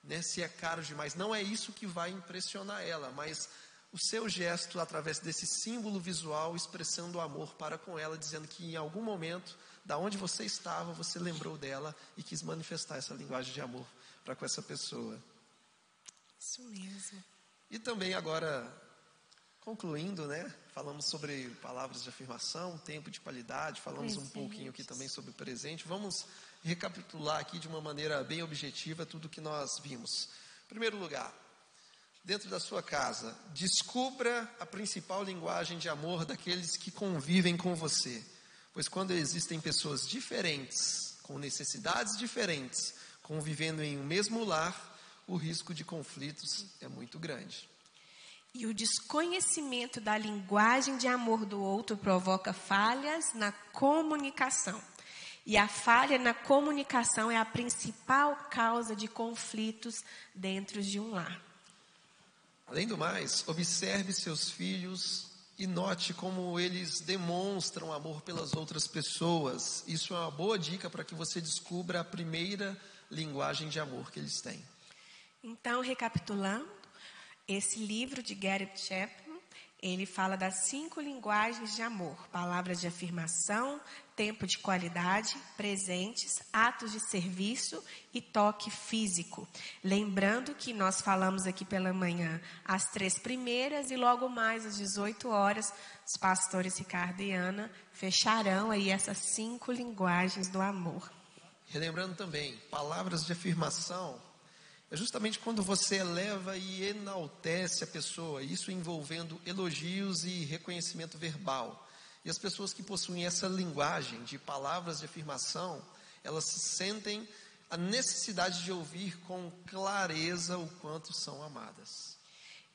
Né, se é caro demais, não é isso que vai impressionar ela, mas o seu gesto através desse símbolo visual expressando o amor para com ela, dizendo que em algum momento, da onde você estava, você lembrou dela e quis manifestar essa linguagem de amor para com essa pessoa. Isso mesmo. E também agora, concluindo, né, falamos sobre palavras de afirmação, tempo de qualidade, falamos presente. Um pouquinho aqui também sobre o presente. Vamos recapitular aqui de uma maneira bem objetiva tudo o que nós vimos. Em primeiro lugar, dentro da sua casa, descubra a principal linguagem de amor daqueles que convivem com você. Pois quando existem pessoas diferentes, com necessidades diferentes, convivendo em um mesmo lar, o risco de conflitos é muito grande. E o desconhecimento da linguagem de amor do outro provoca falhas na comunicação. E a falha na comunicação é a principal causa de conflitos dentro de um lar. Além do mais, observe seus filhos e note como eles demonstram amor pelas outras pessoas. Isso é uma boa dica para que você descubra a primeira linguagem de amor que eles têm. Então, recapitulando, esse livro de Gary Chapman, ele fala das 5 linguagens de amor: palavras de afirmação, tempo de qualidade, presentes, atos de serviço e toque físico. Lembrando que nós falamos aqui pela manhã as 3 primeiras e logo mais às 18 horas, os pastores Ricardo e Ana fecharão aí essas 5 linguagens do amor. Relembrando também, palavras de afirmação. É justamente quando você eleva e enaltece a pessoa, isso envolvendo elogios e reconhecimento verbal. E as pessoas que possuem essa linguagem de palavras de afirmação, elas sentem a necessidade de ouvir com clareza o quanto são amadas.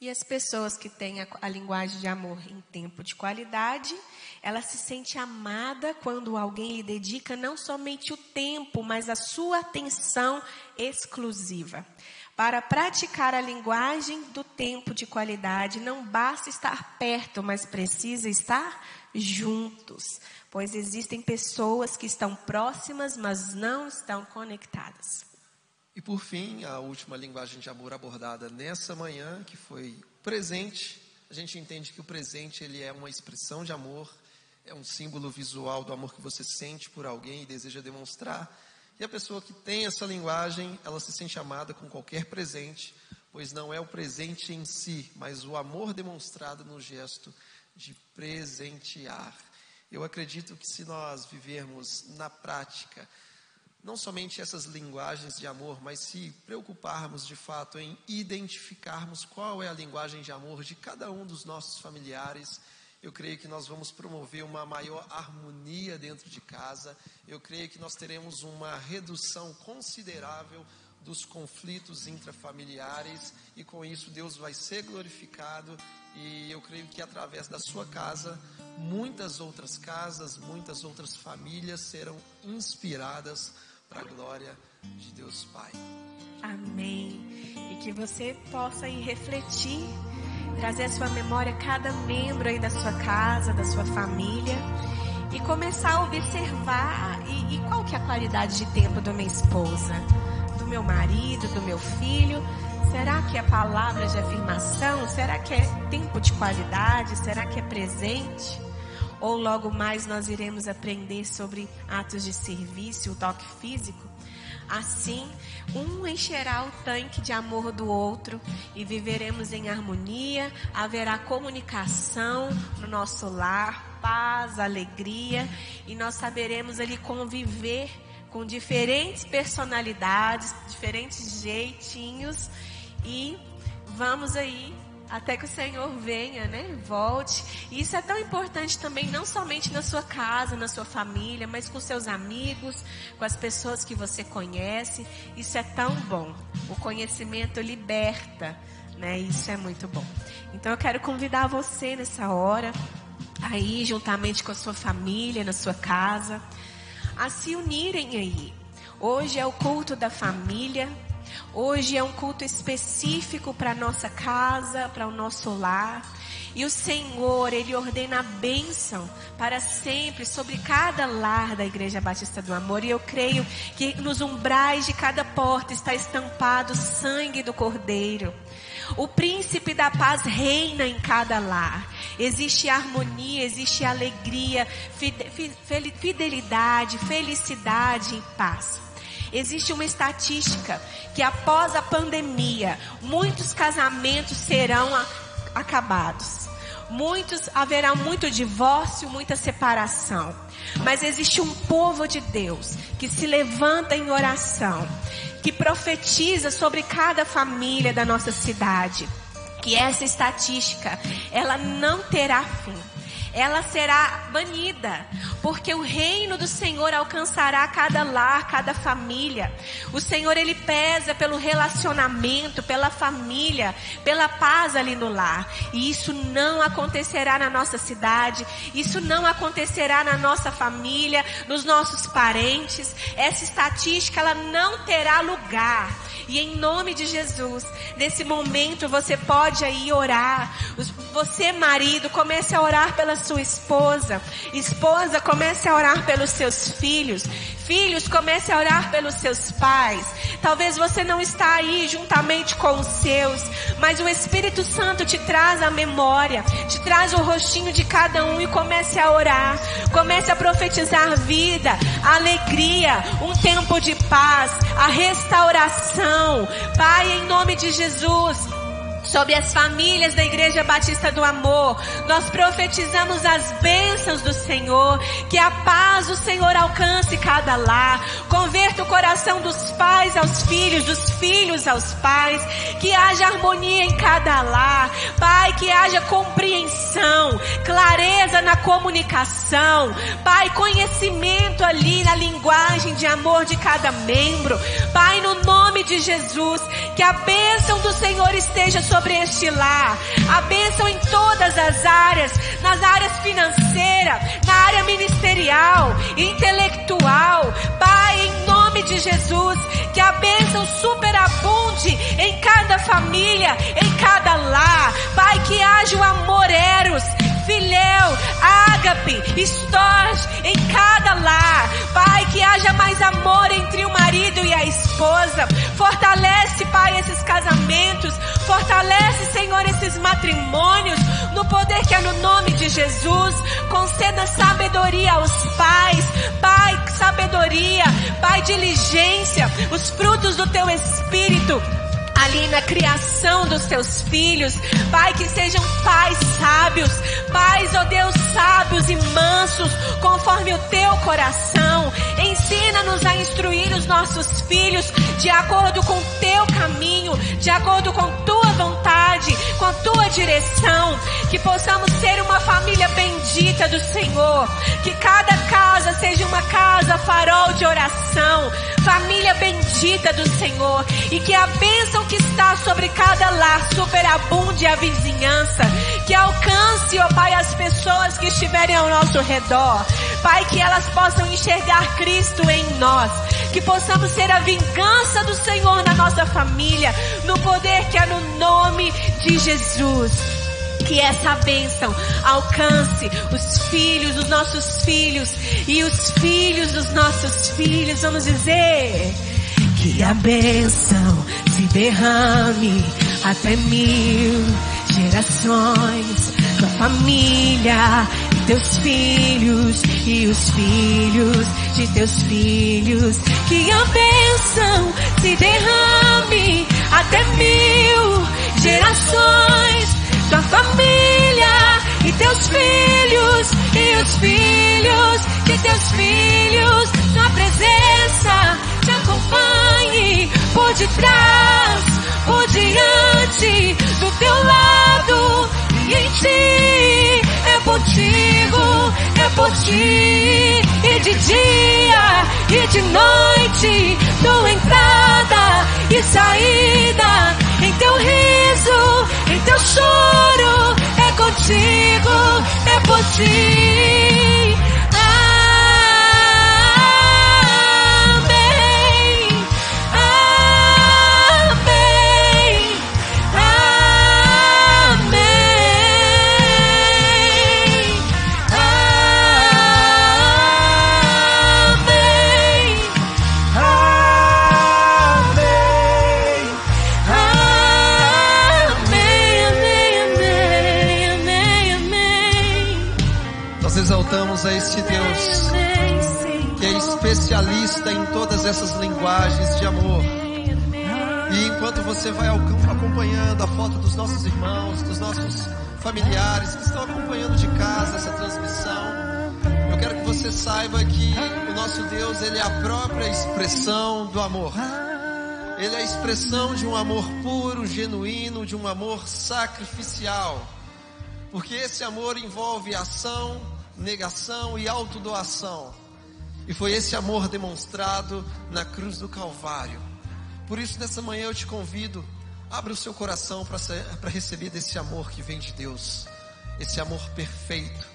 E as pessoas que têm a linguagem de amor em tempo de qualidade, ela se sente amada quando alguém lhe dedica não somente o tempo, mas a sua atenção exclusiva. Para praticar a linguagem do tempo de qualidade, não basta estar perto, mas precisa estar juntos. Pois existem pessoas que estão próximas, mas não estão conectadas. E por fim, a última linguagem de amor abordada nessa manhã, que foi presente. A gente entende que o presente, ele é uma expressão de amor, é um símbolo visual do amor que você sente por alguém e deseja demonstrar. E a pessoa que tem essa linguagem, ela se sente amada com qualquer presente, pois não é o presente em si, mas o amor demonstrado no gesto de presentear. Eu acredito que se nós vivermos na prática não somente essas linguagens de amor, mas se preocuparmos de fato em identificarmos qual é a linguagem de amor de cada um dos nossos familiares, eu creio que nós vamos promover uma maior harmonia dentro de casa, eu creio que nós teremos uma redução considerável dos conflitos intrafamiliares, e com isso Deus vai ser glorificado, e eu creio que através da sua casa, muitas outras casas, muitas outras famílias serão inspiradas para a glória de Deus Pai. Amém. E que você possa aí refletir, trazer à sua memória cada membro aí da sua casa, da sua família, e começar a observar, e qual que é a qualidade de tempo da minha esposa, do meu marido, do meu filho. Será que é palavra de afirmação? Será que é tempo de qualidade? Será que é presente? Ou logo mais nós iremos aprender sobre atos de serviço, o toque físico? Assim, um encherá o tanque de amor do outro e viveremos em harmonia, haverá comunicação no nosso lar, paz, alegria, e nós saberemos ali conviver com diferentes personalidades, diferentes jeitinhos, e vamos aí até que o Senhor venha, né? Volte. E isso é tão importante também, não somente na sua casa, na sua família, mas com seus amigos, com as pessoas que você conhece. Isso é tão bom. O conhecimento liberta, né? Isso é muito bom. Então eu quero convidar você nessa hora, aí juntamente com a sua família, na sua casa, a se unirem aí. Hoje é o culto da família. Hoje é um culto específico para a nossa casa, para o nosso lar. E o Senhor, Ele ordena a bênção para sempre sobre cada lar da Igreja Batista do Amor. E eu creio que nos umbrais de cada porta está estampado o sangue do Cordeiro. O príncipe da paz reina em cada lar. Existe harmonia, existe alegria, fidelidade, felicidade e paz. Existe uma estatística que após a pandemia, muitos casamentos serão acabados. Haverá muito divórcio, muita separação. Mas existe um povo de Deus que se levanta em oração, que profetiza sobre cada família da nossa cidade, que essa estatística, ela não terá fim. Ela será banida, porque o reino do Senhor alcançará cada lar, cada família. O Senhor, Ele pesa pelo relacionamento, pela família, pela paz ali no lar. E isso não acontecerá na nossa cidade, isso não acontecerá na nossa família, nos nossos parentes. Essa estatística, ela não terá lugar. E em nome de Jesus, nesse momento você pode aí orar. Você, marido, comece a orar pela sua esposa. Esposa, comece a orar pelos seus filhos. Filhos, comece a orar pelos seus pais. Talvez você não está aí juntamente com os seus, mas o Espírito Santo te traz a memória, te traz o rostinho de cada um, e comece a orar. Comece a profetizar vida, alegria, um tempo de paz, a restauração. Pai, em nome de Jesus, sobre as famílias da Igreja Batista do Amor, nós profetizamos as bênçãos do Senhor, que a paz do Senhor alcance cada lar, converta o coração dos pais aos filhos, dos filhos aos pais, que haja harmonia em cada lar, Pai, que haja compreensão, clareza na comunicação, Pai, conhecimento ali na linguagem de amor de cada membro, Pai, no nome de Jesus, que a bênção do Senhor esteja sobre este lar, a bênção em todas as áreas, nas áreas financeiras, na área ministerial, intelectual, Pai, em nome de Jesus, que a bênção superabunde em cada família, em cada lar, Pai, que haja o amor eros, filéu, ágape, estorge em cada lar, Pai, que haja mais amor entre o marido e a esposa. Fortalece, Pai, esses casamentos, fortalece, Senhor, esses matrimônios, no poder que é no nome de Jesus. Conceda sabedoria aos pais, Pai, sabedoria, Pai, diligência, os frutos do Teu Espírito ali na criação dos Teus filhos, Pai, que sejam pais sábios, pais, ó Deus, sábios e mansos, conforme o Teu coração. Ensina-nos a instruir os nossos filhos de acordo com o Teu caminho, de acordo com Tua vontade, com a Tua direção, que possamos ser uma família bendita, bendita do Senhor. Que cada casa seja uma casa farol de oração, família bendita do Senhor, e que a bênção que está sobre cada lar superabunde a vizinhança, que alcance, ó Pai, as pessoas que estiverem ao nosso redor, Pai, que elas possam enxergar Cristo em nós, que possamos ser a vingança do Senhor na nossa família, no poder que é no nome de Jesus. Que essa bênção alcance os filhos, os nossos filhos e os filhos dos nossos filhos. Vamos dizer que a bênção se derrame até 1000 gerações, tua família e teus filhos e os filhos de teus filhos. Que a bênção se derrame até 1000 gerações, tua família e teus filhos e os filhos de teus filhos. Tua presença te acompanhe por detrás, por diante, do teu lado e em ti. É contigo, é por ti, e de dia e de noite, tua entrada e saída, em teu riso, em teu choro, é contigo, é por ti. Amém, amém, amém, amém, amém, amém, amém, amém. Nós exaltamos a este Deus que é especialista em todas essas linguagens de amor. E enquanto você vai ao campo acompanhando a foto dos nossos irmãos, dos nossos familiares que estão acompanhando de casa essa transmissão, eu quero que você saiba que o nosso Deus, Ele é a própria expressão do amor. Ele é a expressão de um amor puro, genuíno, de um amor sacrificial. Porque esse amor envolve ação, negação e autodoação. E foi esse amor demonstrado na cruz do Calvário. Por isso, nessa manhã eu te convido, abre o seu coração para receber desse amor que vem de Deus. Esse amor perfeito,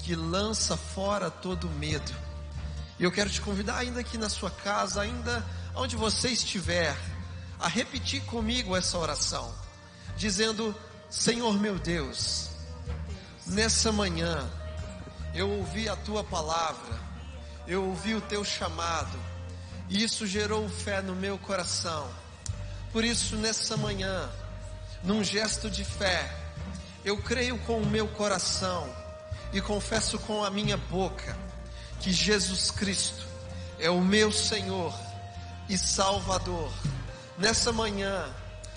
que lança fora todo medo. E eu quero te convidar, ainda aqui na sua casa, ainda onde você estiver, a repetir comigo essa oração, dizendo: Senhor meu Deus, nessa manhã eu ouvi a tua palavra, eu ouvi o teu chamado, e isso gerou fé no meu coração. Por isso, nessa manhã, num gesto de fé, eu creio com o meu coração e confesso com a minha boca que Jesus Cristo é o meu Senhor e Salvador. Nessa manhã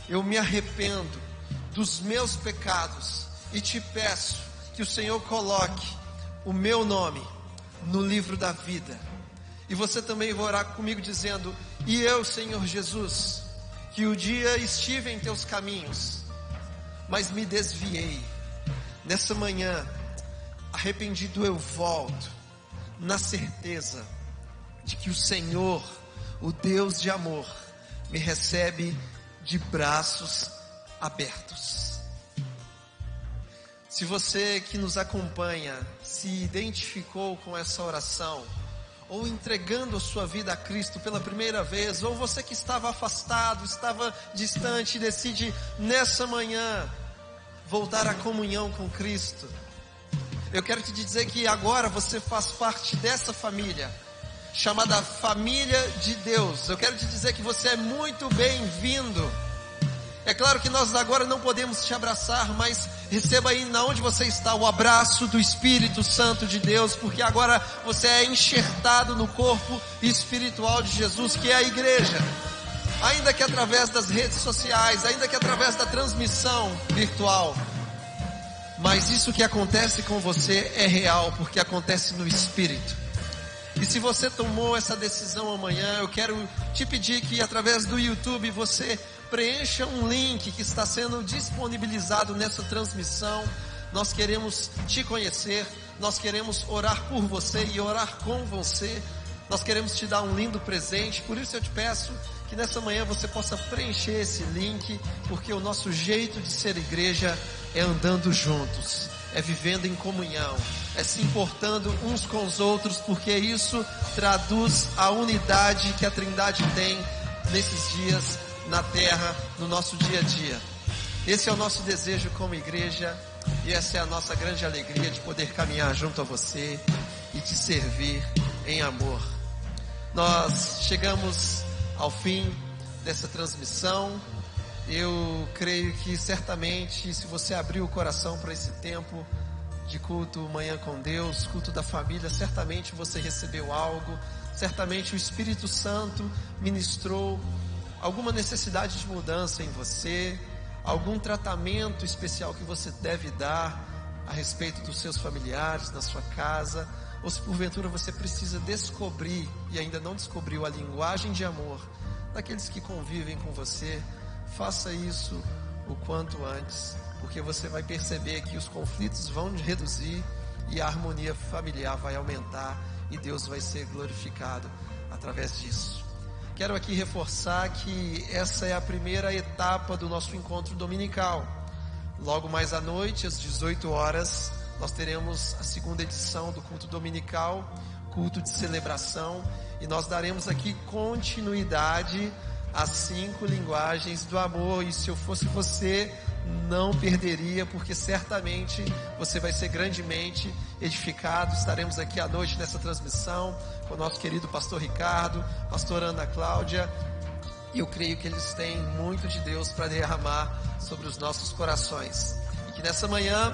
eu me arrependo dos meus pecados e te peço que o Senhor coloque o meu nome no livro da vida. E você também vai orar comigo dizendo: e eu, Senhor Jesus, que o dia estive em teus caminhos, mas me desviei. Nessa manhã, arrependido eu volto, na certeza de que o Senhor, o Deus de amor, me recebe de braços abertos. Se você que nos acompanha se identificou com essa oração, ou entregando a sua vida a Cristo pela primeira vez, ou você que estava afastado, estava distante, decide nessa manhã voltar à comunhão com Cristo, eu quero te dizer que agora você faz parte dessa família, chamada Família de Deus. Eu quero te dizer que você é muito bem-vindo. É claro que nós agora não podemos te abraçar, mas receba aí na onde você está o abraço do Espírito Santo de Deus, porque agora você é enxertado no corpo espiritual de Jesus, que é a igreja. Ainda que através das redes sociais, ainda que através da transmissão virtual, mas isso que acontece com você é real, porque acontece no Espírito. E se você tomou essa decisão amanhã, eu quero te pedir que através do YouTube você preencha um link que está sendo disponibilizado nessa transmissão. Nós queremos te conhecer, Nós queremos orar por você e orar com você. Nós queremos te dar um lindo presente. Por isso eu te peço que nessa manhã você possa preencher esse link, porque o nosso jeito de ser igreja é andando juntos, é vivendo em comunhão, é se importando uns com os outros, porque isso traduz a unidade que a Trindade tem nesses dias na terra, no nosso dia a dia. Esse é o nosso desejo como igreja e essa é a nossa grande alegria de poder caminhar junto a você e te servir em amor. Nós chegamos ao fim dessa transmissão. Eu creio que certamente, se você abrir o coração para esse tempo de culto Manhã com Deus, culto da família, certamente você recebeu algo, certamente o Espírito Santo ministrou alguma necessidade de mudança em você, algum tratamento especial que você deve dar a respeito dos seus familiares, na sua casa, ou se porventura você precisa descobrir e ainda não descobriu a linguagem de amor daqueles que convivem com você, faça isso o quanto antes, porque você vai perceber que os conflitos vão reduzir e a harmonia familiar vai aumentar e Deus vai ser glorificado através disso. Quero aqui reforçar que essa é a primeira etapa do nosso encontro dominical. Logo mais à noite, às 18 horas, nós teremos a segunda edição do culto dominical, culto de celebração, e nós daremos aqui continuidade às 5 linguagens do amor. E se eu fosse você, não perderia, porque certamente você vai ser grandemente edificado. Estaremos aqui à noite nessa transmissão com o nosso querido pastor Ricardo, pastor Ana Cláudia, e eu creio que eles têm muito de Deus para derramar sobre os nossos corações. E que nessa manhã,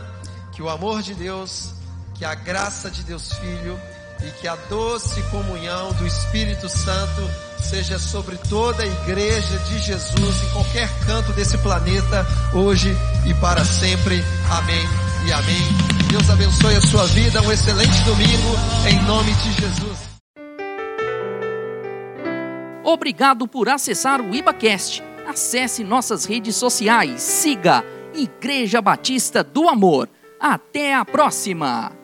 que o amor de Deus, que a graça de Deus Filho e que a doce comunhão do Espírito Santo seja sobre toda a igreja de Jesus em qualquer canto desse planeta, hoje e para sempre. Amém e amém. Deus abençoe a sua vida, um excelente domingo, em nome de Jesus. Obrigado por acessar o IbaCast. Acesse nossas redes sociais, siga Igreja Batista do Amor. Até a próxima!